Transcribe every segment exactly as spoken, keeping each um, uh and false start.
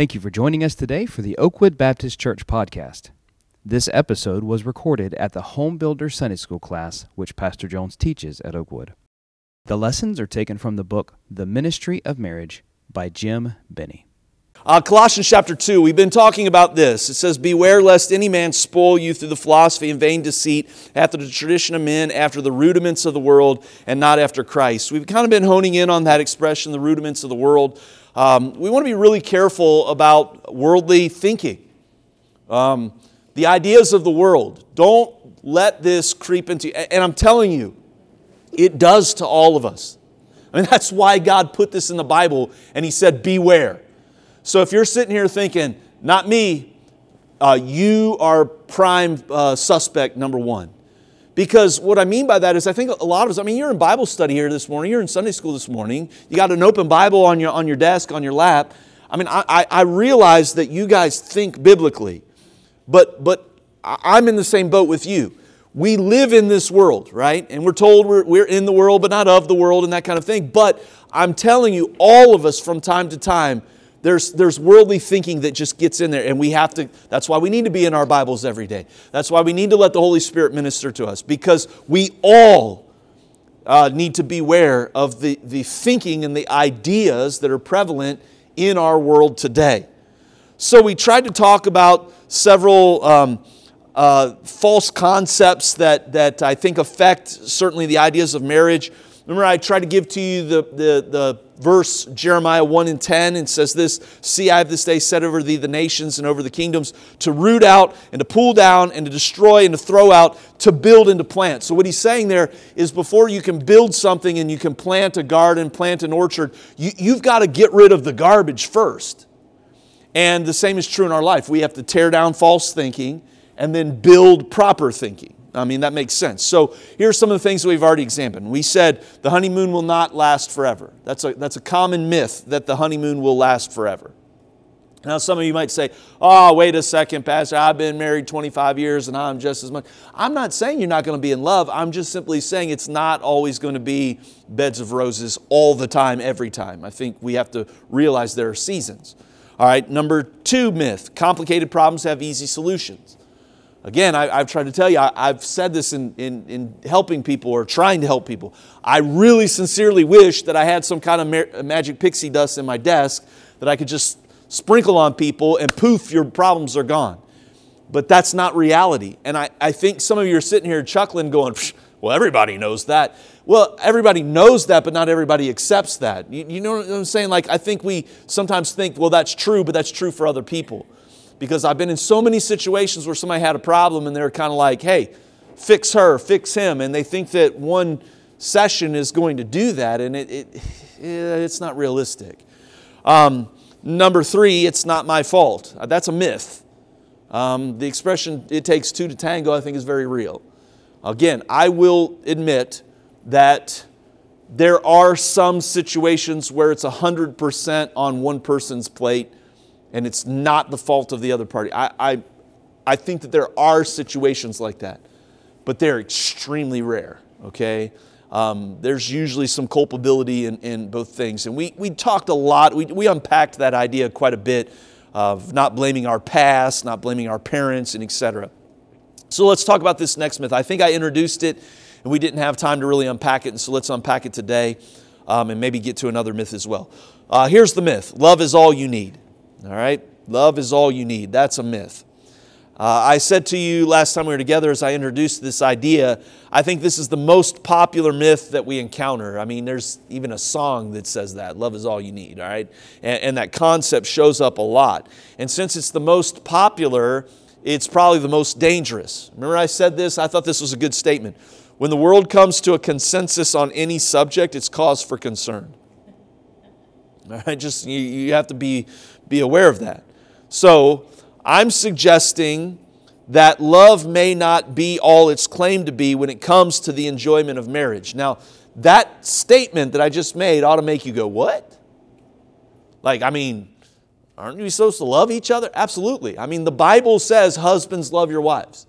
Thank you for joining us today for the Oakwood Baptist Church podcast. This episode was recorded at the Home Builder Sunday School class, which Pastor Jones teaches at Oakwood. The lessons are taken from the book, The Ministry of Marriage, by Jim Benny. Uh, Colossians chapter two, we've been talking about this. It says, "Beware lest any man spoil you through the philosophy and vain deceit, after the tradition of men, after the rudiments of the world, and not after Christ." We've kind of been honing in on that expression, the rudiments of the world. Um, we want to be really careful about worldly thinking, um, the ideas of the world. Don't let this creep into you. And I'm telling you, it does to all of us. I mean, that's why God put this in the Bible, and He said, beware. So if you're sitting here thinking, not me, uh, you are prime uh, suspect number one. Because what I mean by that is I think a lot of us, I mean, you're in Bible study here this morning. You're in Sunday school this morning. You got an open Bible on your on your desk, on your lap. I mean, I, I, I realize that you guys think biblically. But, but I'm in the same boat with you. We live in this world, right? And we're told we're, we're in the world, but not of the world and that kind of thing. But I'm telling you, all of us from time to time, There's there's worldly thinking that just gets in there, and we have to. That's why we need to be in our Bibles every day. That's why we need to let the Holy Spirit minister to us, because we all uh, need to beware of the, the thinking and the ideas that are prevalent in our world today. So we tried to talk about several um, uh, false concepts that, that I think affect certainly the ideas of marriage. Remember, I tried to give to you the the the verse Jeremiah one and ten, and says this: "See, I have this day set over thee the nations and over the kingdoms, to root out and to pull down and to destroy and to throw out, to build and to plant." So what he's saying there is, before you can build something and you can plant a garden, plant an orchard, you, you've got to get rid of the garbage first. And the same is true in our life. We have to tear down false thinking and then build proper thinking. I mean, that makes sense. So here's some of the things that we've already examined. We said the honeymoon will not last forever. That's a, that's a common myth, that the honeymoon will last forever. Now, some of you might say, "Oh, wait a second, Pastor, I've been married twenty-five years and I'm just as much." I'm not saying you're not going to be in love. I'm just simply saying it's not always going to be beds of roses all the time, every time. I think we have to realize there are seasons. All right, number two myth: complicated problems have easy solutions. Again, I, I've tried to tell you, I, I've said this in, in, in helping people or trying to help people. I really sincerely wish that I had some kind of ma- magic pixie dust in my desk that I could just sprinkle on people and poof, your problems are gone. But that's not reality. And I, I think some of you are sitting here chuckling going, "Well, everybody knows that." Well, everybody knows that, but not everybody accepts that. You, you know what I'm saying? Like, I think we sometimes think, well, that's true, but that's true for other people. Because I've been in so many situations where somebody had a problem and they're kind of like, "Hey, fix her, fix him." And they think that one session is going to do that. And it, it it's not realistic. Um, number three, it's not my fault. That's a myth. Um, the expression, "It takes two to tango," I think is very real. Again, I will admit that there are some situations where it's one hundred percent on one person's plate, and it's not the fault of the other party. I, I I think that there are situations like that, but they're extremely rare, okay? Um, there's usually some culpability in, in both things. And we we talked a lot, we, we unpacked that idea quite a bit of not blaming our past, not blaming our parents, and et cetera. So let's talk about this next myth. I think I introduced it, and we didn't have time to really unpack it, and so let's unpack it today um, and maybe get to another myth as well. Uh, here's the myth: love is all you need. All right, love is all you need. That's a myth. Uh, I said to you last time we were together, as I introduced this idea, I think this is the most popular myth that we encounter. I mean, there's even a song that says that, "Love is all you need," all right? And, and that concept shows up a lot. And since it's the most popular, it's probably the most dangerous. Remember I said this? I thought this was a good statement. When the world comes to a consensus on any subject, it's cause for concern. All right, just you, you have to be, be aware of that. So I'm suggesting that love may not be all it's claimed to be when it comes to the enjoyment of marriage. Now, that statement that I just made ought to make you go, "What?" Like, I mean, aren't we supposed to love each other? Absolutely. I mean, the Bible says husbands love your wives.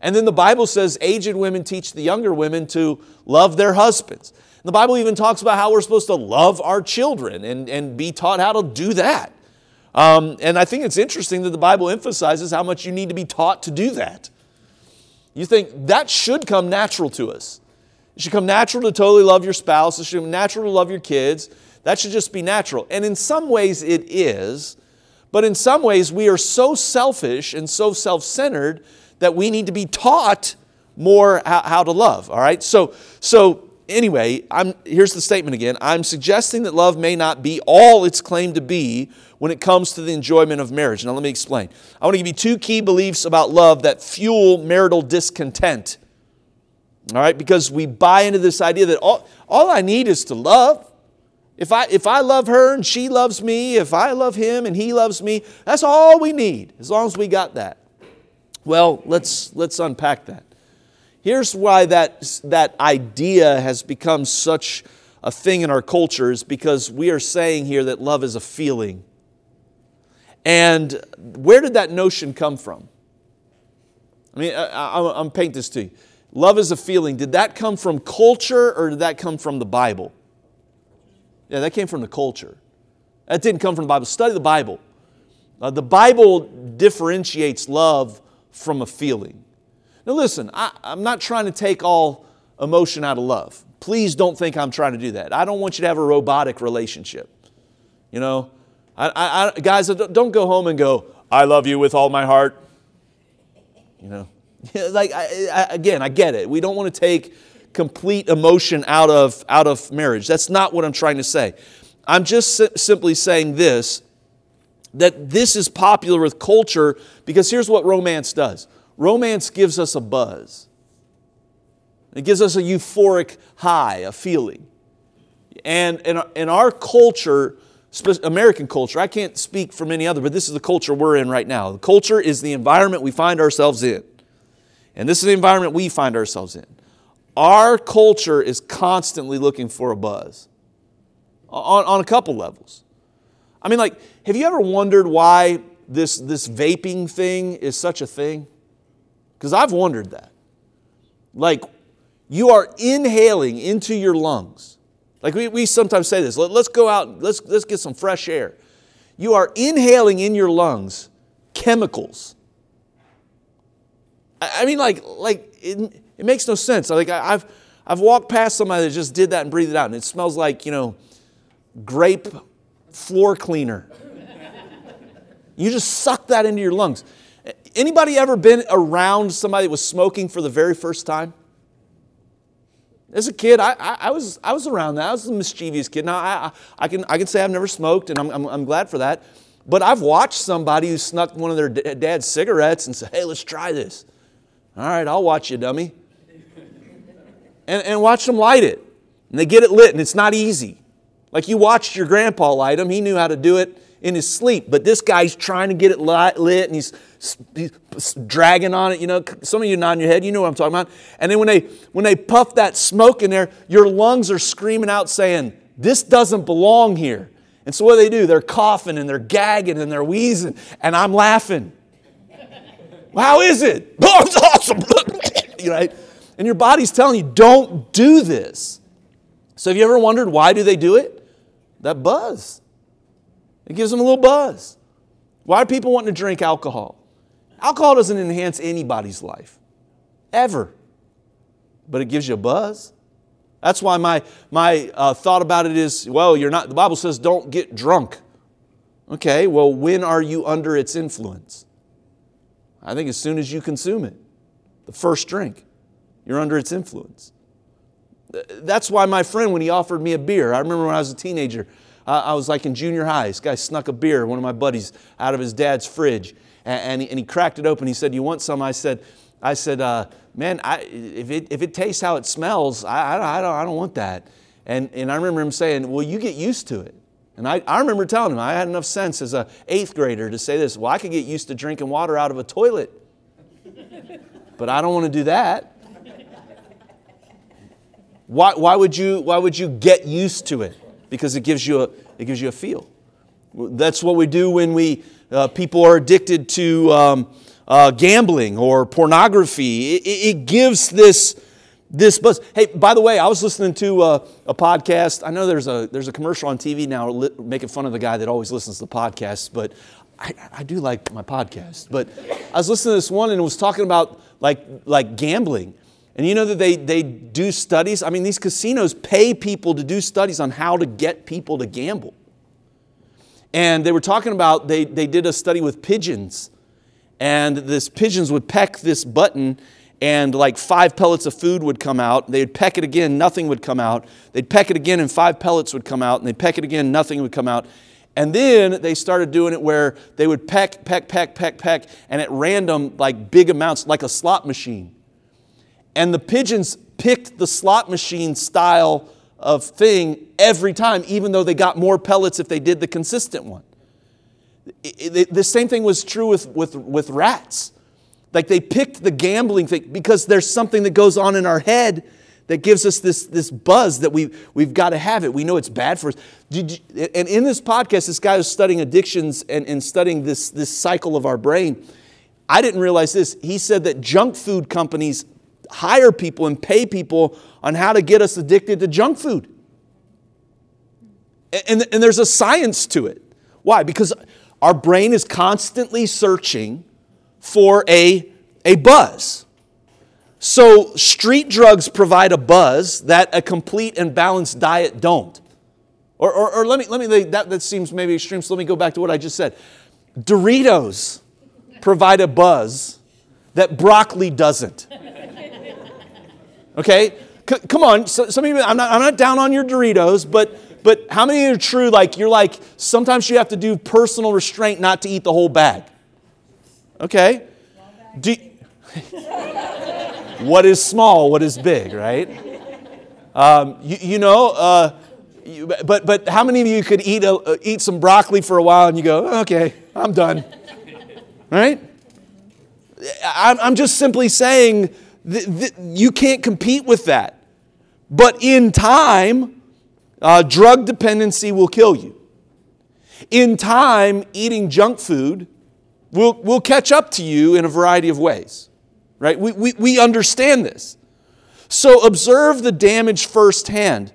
And then the Bible says aged women teach the younger women to love their husbands. The Bible even talks about how we're supposed to love our children and, and be taught how to do that. Um, and I think it's interesting that the Bible emphasizes how much you need to be taught to do that. You think that should come natural to us. It should come natural to totally love your spouse. It should come natural to love your kids. That should just be natural. And in some ways it is. But in some ways we are so selfish and so self-centered that we need to be taught more how, how to love. All right. So, so anyway, I'm, here's the statement again. I'm suggesting that love may not be all it's claimed to be when it comes to the enjoyment of marriage. Now let me explain. I want to give you two key beliefs about love that fuel marital discontent. All right, because we buy into this idea that all, all I need is to love. If I if I love her and she loves me, if I love him and he loves me, that's all we need, as long as we got that. Well, let's let's unpack that. Here's why that that idea has become such a thing in our culture is because we are saying here that love is a feeling. And where did that notion come from? I mean, I, I, I'm paint this to you. Love is a feeling. Did that come from culture or did that come from the Bible? Yeah, that came from the culture. That didn't come from the Bible. Study the Bible. Uh, the Bible differentiates love from a feeling. Now listen, I, I'm not trying to take all emotion out of love. Please don't think I'm trying to do that. I don't want you to have a robotic relationship. You know, I, I, guys, don't go home and go, I love you with all my heart. You know. Like I, I, again, I get it. We don't want to take complete emotion out of out of marriage. That's not what I'm trying to say. I'm just si- simply saying this, that this is popular with culture because here's what romance does. Romance gives us a buzz. It gives us a euphoric high, a feeling. And in in our culture, American culture, I can't speak from any other, but this is the culture we're in right now. The culture is the environment we find ourselves in. And this is the environment we find ourselves in. Our culture is constantly looking for a buzz on, on a couple levels. I mean, like, have you ever wondered why this, this vaping thing is such a thing? Because I've wondered that. Like, you are inhaling into your lungs. Like, we, we sometimes say this, Let, let's go out, let's, let's get some fresh air. You are inhaling in your lungs chemicals. I mean, like, like it, it makes no sense. Like, I, I've, I've walked past somebody that just did that and breathed it out, and it smells like, you know, grape floor cleaner. You just suck that into your lungs. Anybody ever been around somebody that was smoking for the very first time? As a kid, I, I, I was, I was around that. I was a mischievous kid. Now, I, I, I can, I can say I've never smoked, and I'm, I'm, I'm glad for that. But I've watched somebody who snuck one of their d- dad's cigarettes and said, "Hey, let's try this." All right, I'll watch you, dummy. And, and watch them light it. And they get it lit, and it's not easy. Like you watched your grandpa light them. He knew how to do it in his sleep. But this guy's trying to get it lit, and he's, he's dragging on it. You know, some of you nod your head. You know what I'm talking about. And then when they, when they puff that smoke in there, your lungs are screaming out saying, "This doesn't belong here." And so what do they do? They're coughing, and they're gagging, and they're wheezing. And I'm laughing. How is it? Oh, it's awesome. You know, right? And your body's telling you, don't do this. So have you ever wondered why do they do it? That buzz. It gives them a little buzz. Why are people wanting to drink alcohol? Alcohol doesn't enhance anybody's life. Ever. But it gives you a buzz. That's why my, my uh, thought about it is, well, you're not. The Bible says don't get drunk. Okay, well, when are you under its influence? I think as soon as you consume it, the first drink, you're under its influence. That's why my friend, when he offered me a beer, I remember when I was a teenager, I was like in junior high. This guy snuck a beer, one of my buddies, out of his dad's fridge, and he cracked it open. He said, "You want some?" I said, "I said, uh, man, I, if it if it tastes how it smells, I, I don't I don't want that." And and I remember him saying, "Well, you get used to it." And I, I remember telling him, I had enough sense as an eighth grader to say this, well, I could get used to drinking water out of a toilet, but I don't want to do that. Why, why would you, why would you get used to it? Because it gives you a, it gives you a feel. That's what we do when we, uh, people are addicted to um, uh, gambling or pornography. It, it gives this, This buzz. Hey, by the way, I was listening to a, a podcast. I know there's a there's a commercial on T V now li- making fun of the guy that always listens to podcasts, but I, I do like my podcast. But I was listening to this one and it was talking about like like gambling. And you know that they, they do studies. I mean, these casinos pay people to do studies on how to get people to gamble. And they were talking about they they did a study with pigeons, and this pigeons would peck this button. And like five pellets of food would come out. They'd peck it again, nothing would come out. They'd peck it again and five pellets would come out. And they'd peck it again, nothing would come out. And then they started doing it where they would peck, peck, peck, peck, peck. And at random, like big amounts, like a slot machine. And the pigeons picked the slot machine style of thing every time, even though they got more pellets if they did the consistent one. It, it, the same thing was true with, with, with rats. Like they picked the gambling thing because there's something that goes on in our head that gives us this, this buzz that we, we've got to have it. We know it's bad for us. Did you, and in this podcast, this guy was studying addictions and, and studying this, this cycle of our brain. I didn't realize this. He said that junk food companies hire people and pay people on how to get us addicted to junk food. And, and there's a science to it. Why? Because our brain is constantly searching for a, a buzz. So street drugs provide a buzz that a complete and balanced diet don't. Or, or, or let me, let me that, that seems maybe extreme, so let me go back to what I just said. Doritos provide a buzz that broccoli doesn't. Okay? C- come on, so, some of you, I'm not, I'm not down on your Doritos, but but how many are true, like, you're like, sometimes you have to do personal restraint not to eat the whole bag. Okay, do, what is small, what is big, right? Um, you, you know, uh, you, but but how many of you could eat a, uh, eat some broccoli for a while and you go, okay, I'm done, right? I'm, I'm just simply saying th- th- you can't compete with that. But in time, uh, drug dependency will kill you. In time, eating junk food We'll, we'll catch up to you in a variety of ways, right? We, we, we understand this. So observe the damage firsthand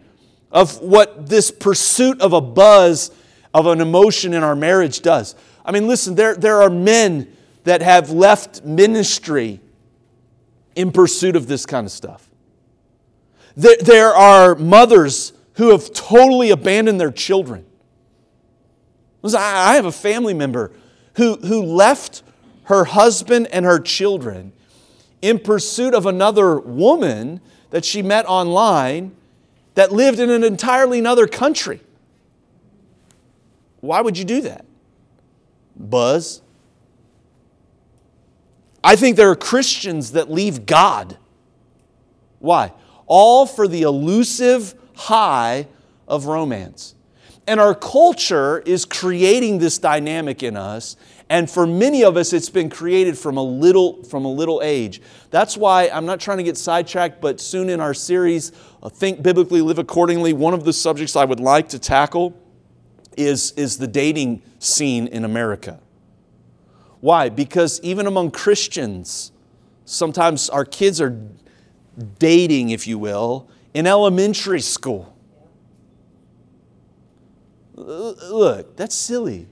of what this pursuit of a buzz of an emotion in our marriage does. I mean, listen, there, there are men that have left ministry in pursuit of this kind of stuff. There, there are mothers who have totally abandoned their children. Listen, I, I have a family member Who, who left her husband and her children in pursuit of another woman that she met online that lived in an entirely another country. Why would you do that? Buzz. I think there are Christians that leave God. Why? All for the elusive high of romance. And our culture is creating this dynamic in us. And for many of us, it's been created from a little from a little age. That's why I'm not trying to get sidetracked, but soon in our series, Think Biblically, Live Accordingly, one of the subjects I would like to tackle is, is the dating scene in America. Why? Because even among Christians, sometimes our kids are dating, if you will, in elementary school. Look, that's silly.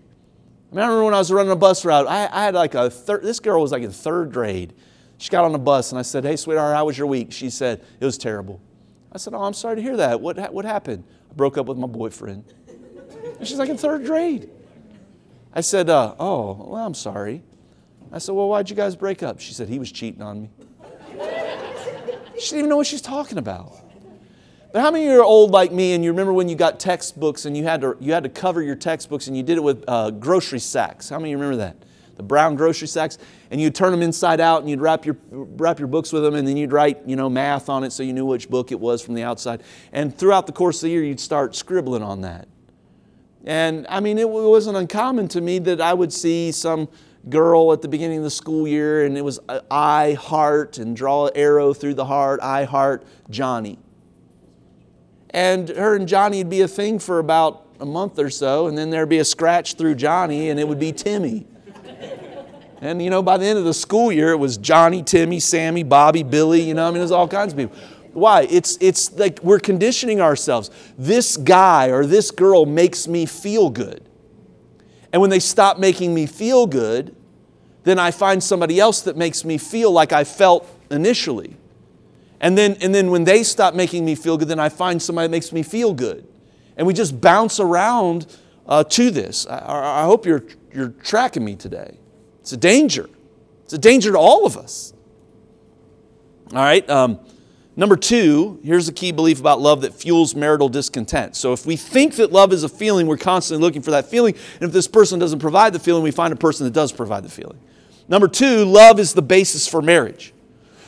I mean, I remember when I was running a bus route, I, I had like a third, this girl was like in third grade. She got on the bus and I said, "Hey, sweetheart, how was your week?" She said, "It was terrible." I said, "Oh, I'm sorry to hear that. What, what happened?" "I broke up with my boyfriend." And she's like in third grade. I said, uh, "Oh, well, I'm sorry." I said, "Well, why'd you guys break up?" She said, "He was cheating on me." She didn't even know what she's talking about. But how many of you are old like me and you remember when you got textbooks and you had to you had to cover your textbooks and you did it with uh, grocery sacks? How many of you remember that? The brown grocery sacks, and you'd turn them inside out and you'd wrap your wrap your books with them, and then you'd write, you know, math on it so you knew which book it was from the outside. And throughout the course of the year, you'd start scribbling on that. And I mean, it wasn't uncommon to me that I would see some girl at the beginning of the school year and it was I heart and draw an arrow through the heart, I heart Johnny. And her and Johnny would be a thing for about a month or so, and then there'd be a scratch through Johnny, and it would be Timmy. And, you know, by the end of the school year, it was Johnny, Timmy, Sammy, Bobby, Billy, you know, I mean, it was all kinds of people. Why? It's, it's like we're conditioning ourselves. This guy or this girl makes me feel good. And when they stop making me feel good, then I find somebody else that makes me feel like I felt initially. And then, and then when they stop making me feel good, then I find somebody that makes me feel good. And we just bounce around uh, to this. I, I hope you're, you're tracking me today. It's a danger. It's a danger to all of us. All right. Um, number two, here's a key belief about love that fuels marital discontent. So if we think that love is a feeling, we're constantly looking for that feeling. And if this person doesn't provide the feeling, we find a person that does provide the feeling. Number two, love is the basis for marriage.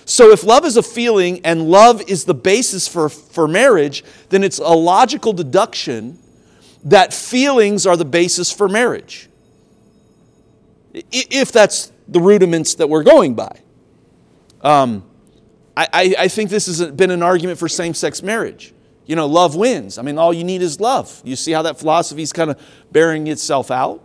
So if love is a feeling and love is the basis for, for marriage, then it's a logical deduction that feelings are the basis for marriage. If that's the rudiments that we're going by. Um, I, I, I think this has been an argument for same-sex marriage. You know, love wins. I mean, all you need is love. You see how that philosophy is kind of bearing itself out?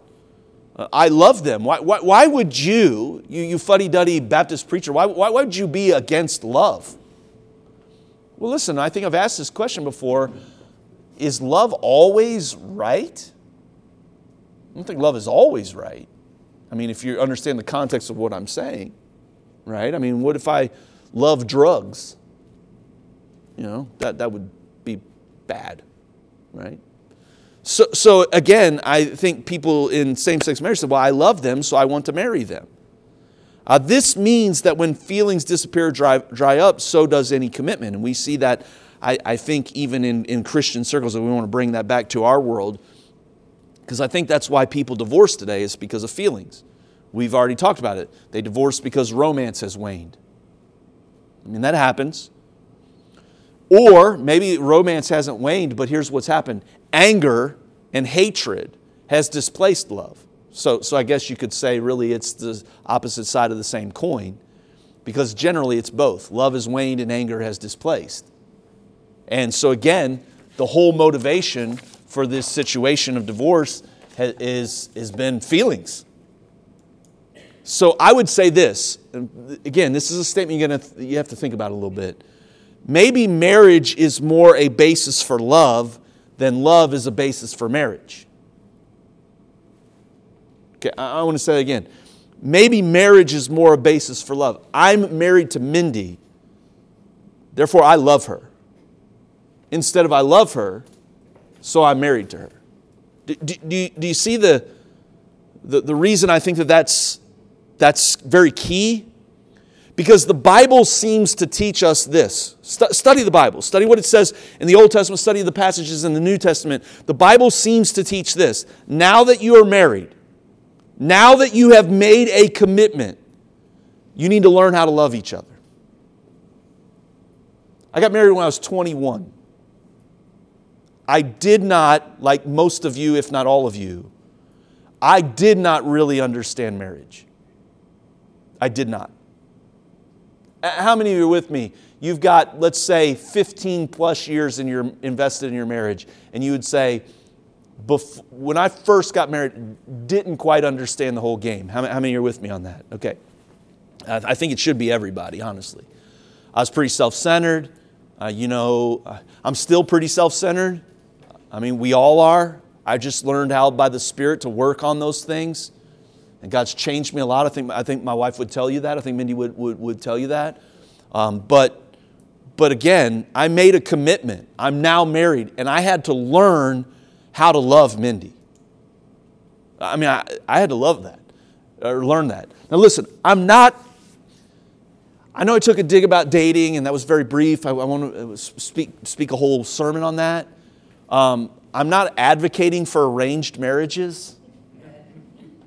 I love them. Why, why, why would you, you, you fuddy-duddy Baptist preacher, why, why, why would you be against love? Well, listen, I think I've asked this question before. Is love always right? I don't think love is always right. I mean, if you understand the context of what I'm saying, right? I mean, what if I love drugs? You know, that, that would be bad, right? So, so again, I think people in same-sex marriage said, well, I love them, so I want to marry them. Uh, this means that when feelings disappear or dry, dry up, so does any commitment. And we see that, I, I think, even in, in Christian circles, that we want to bring that back to our world. Because I think that's why people divorce today is because of feelings. We've already talked about it. They divorce because romance has waned. I mean, that happens. Or maybe romance hasn't waned, but here's what's happened. Anger and hatred has displaced love. So, so I guess you could say really it's the opposite side of the same coin, because generally it's both. Love has waned and anger has displaced. And so again, the whole motivation for this situation of divorce has, is, has been feelings. So I would say this, again, this is a statement you're gonna, you have to think about a little bit. Maybe marriage is more a basis for love than love is a basis for marriage. Okay, I, I want to say that again. Maybe marriage is more a basis for love. I'm married to Mindy, therefore I love her. Instead of I love her, so I'm married to her. Do, do, do, you, do you see the, the, the reason I think that that's, that's very key? Because the Bible seems to teach us this. St- study the Bible. Study what it says in the Old Testament. Study the passages in the New Testament. The Bible seems to teach this. Now that you are married, now that you have made a commitment, you need to learn how to love each other. I got married when I was twenty-one. I did not, like most of you, if not all of you, I did not really understand marriage. I did not. How many of you are with me? You've got, let's say, fifteen plus years in your, invested in your marriage. And you would say, before, when I first got married, didn't quite understand the whole game. How, how many are with me on that? Okay. I, I think it should be everybody, honestly. I was pretty self-centered. Uh, you know, I'm still pretty self-centered. I mean, we all are. I just learned how by the Spirit to work on those things. And God's changed me a lot. I think I think my wife would tell you that. I think Mindy would would, would tell you that. Um, but but again, I made a commitment. I'm now married, and I had to learn how to love Mindy. I mean, I, I had to love that or learn that. Now listen, I'm not. I know I took a dig about dating, and that was very brief. I, I want to speak speak a whole sermon on that. Um, I'm not advocating for arranged marriages.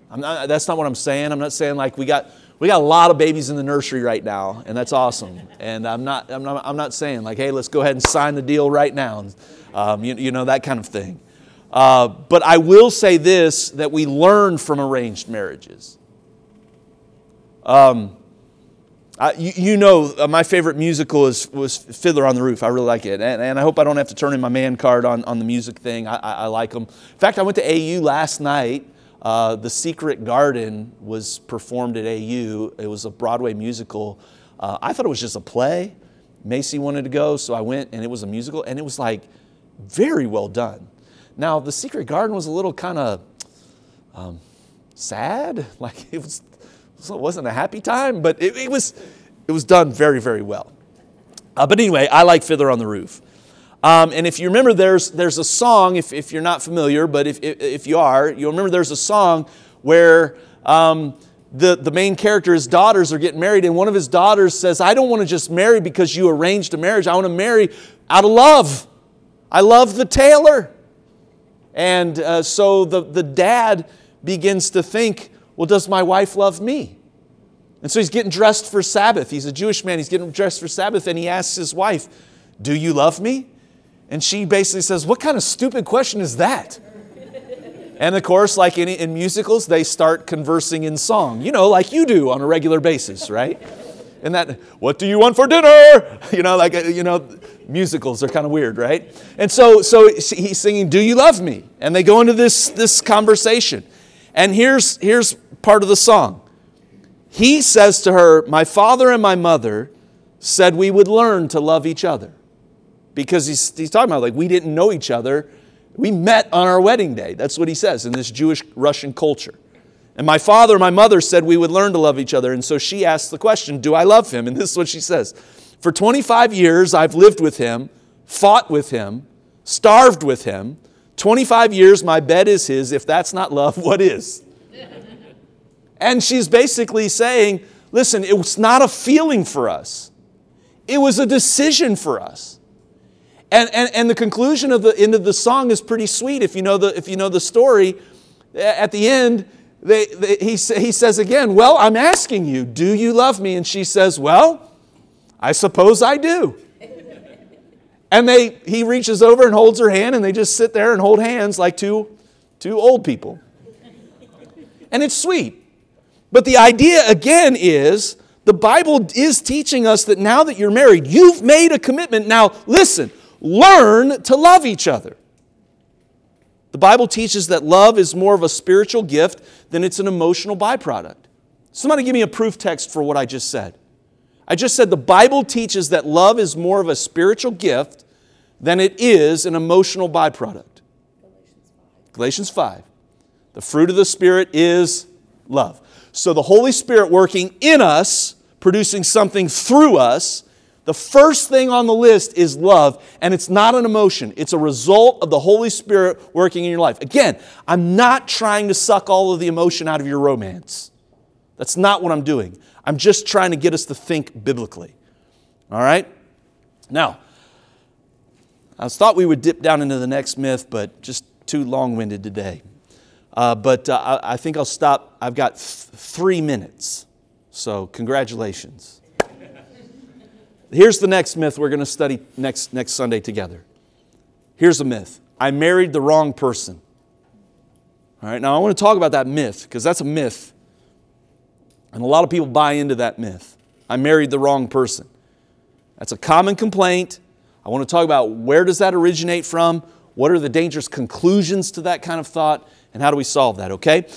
I'm not, that's not what I'm saying. I'm not saying like we got we got a lot of babies in the nursery right now, and that's awesome. And I'm not I'm not I'm not saying like, hey, let's go ahead and sign the deal right now, um, you, you know that kind of thing. Uh, but I will say this: that we learn from arranged marriages. Um, I, you, you know, uh, my favorite musical is was Fiddler on the Roof. I really like it, and, and I hope I don't have to turn in my man card on on the music thing. I, I, I like them. In fact, I went to A U last night. Uh, The Secret Garden was performed at A U. It was a Broadway musical. Uh, I thought it was just a play. Macy wanted to go, so I went, and it was a musical, and it was like very well done. Now, The Secret Garden was a little kind of um, sad, like it was, it wasn't a happy time, but it, it was it was done very, very well. Uh, but anyway, I like Fiddler on the Roof. Um, and if you remember, there's there's a song, if, if you're not familiar, but if, if if you are, you'll remember there's a song where um, the, the main character, his daughters are getting married, and one of his daughters says, I don't want to just marry because you arranged a marriage. I want to marry out of love. I love the tailor. And uh, so the, the dad begins to think, well, does my wife love me? And so he's getting dressed for Sabbath. He's a Jewish man. He's getting dressed for Sabbath, and he asks his wife, do you love me? And she basically says, what kind of stupid question is that? And of course, like in, in musicals, they start conversing in song, you know, like you do on a regular basis, right? And that, what do you want for dinner? You know, like, you know, musicals are kind of weird, right? And so so he's singing, do you love me? And they go into this, this conversation. And here's here's part of the song. He says to her, my father and my mother said we would learn to love each other. Because he's, he's talking about, like, we didn't know each other. We met on our wedding day. That's what he says in this Jewish-Russian culture. And my father and my mother said we would learn to love each other. And so she asked the question, do I love him? And this is what she says. For twenty-five years, I've lived with him, fought with him, starved with him. twenty-five years, my bed is his. If that's not love, what is? And she's basically saying, listen, it was not a feeling for us. It was a decision for us. And, and and the conclusion of the end of the song is pretty sweet. If you know the if you know the story, at the end they, they, he he says again, well, I'm asking you, do you love me? And she says, well, I suppose I do. And they he reaches over and holds her hand, and they just sit there and hold hands like two two old people. And it's sweet. But the idea again is the Bible is teaching us that now that you're married, you've made a commitment. Now listen. Learn to love each other. The Bible teaches that love is more of a spiritual gift than it's an emotional byproduct. Somebody give me a proof text for what I just said. I just said the Bible teaches that love is more of a spiritual gift than it is an emotional byproduct. Galatians five. The fruit of the Spirit is love. So the Holy Spirit working in us, producing something through us. The first thing on the list is love, and it's not an emotion. It's a result of the Holy Spirit working in your life. Again, I'm not trying to suck all of the emotion out of your romance. That's not what I'm doing. I'm just trying to get us to think biblically. All right? Now, I thought we would dip down into the next myth, but just too long-winded today. Uh, but uh, I think I'll stop. I've got th- three minutes, so congratulations. Here's the next myth we're going to study next, next Sunday together. Here's a myth. I married the wrong person. All right, now I want to talk about that myth because that's a myth. And a lot of people buy into that myth. I married the wrong person. That's a common complaint. I want to talk about where does that originate from? What are the dangerous conclusions to that kind of thought? And how do we solve that, okay?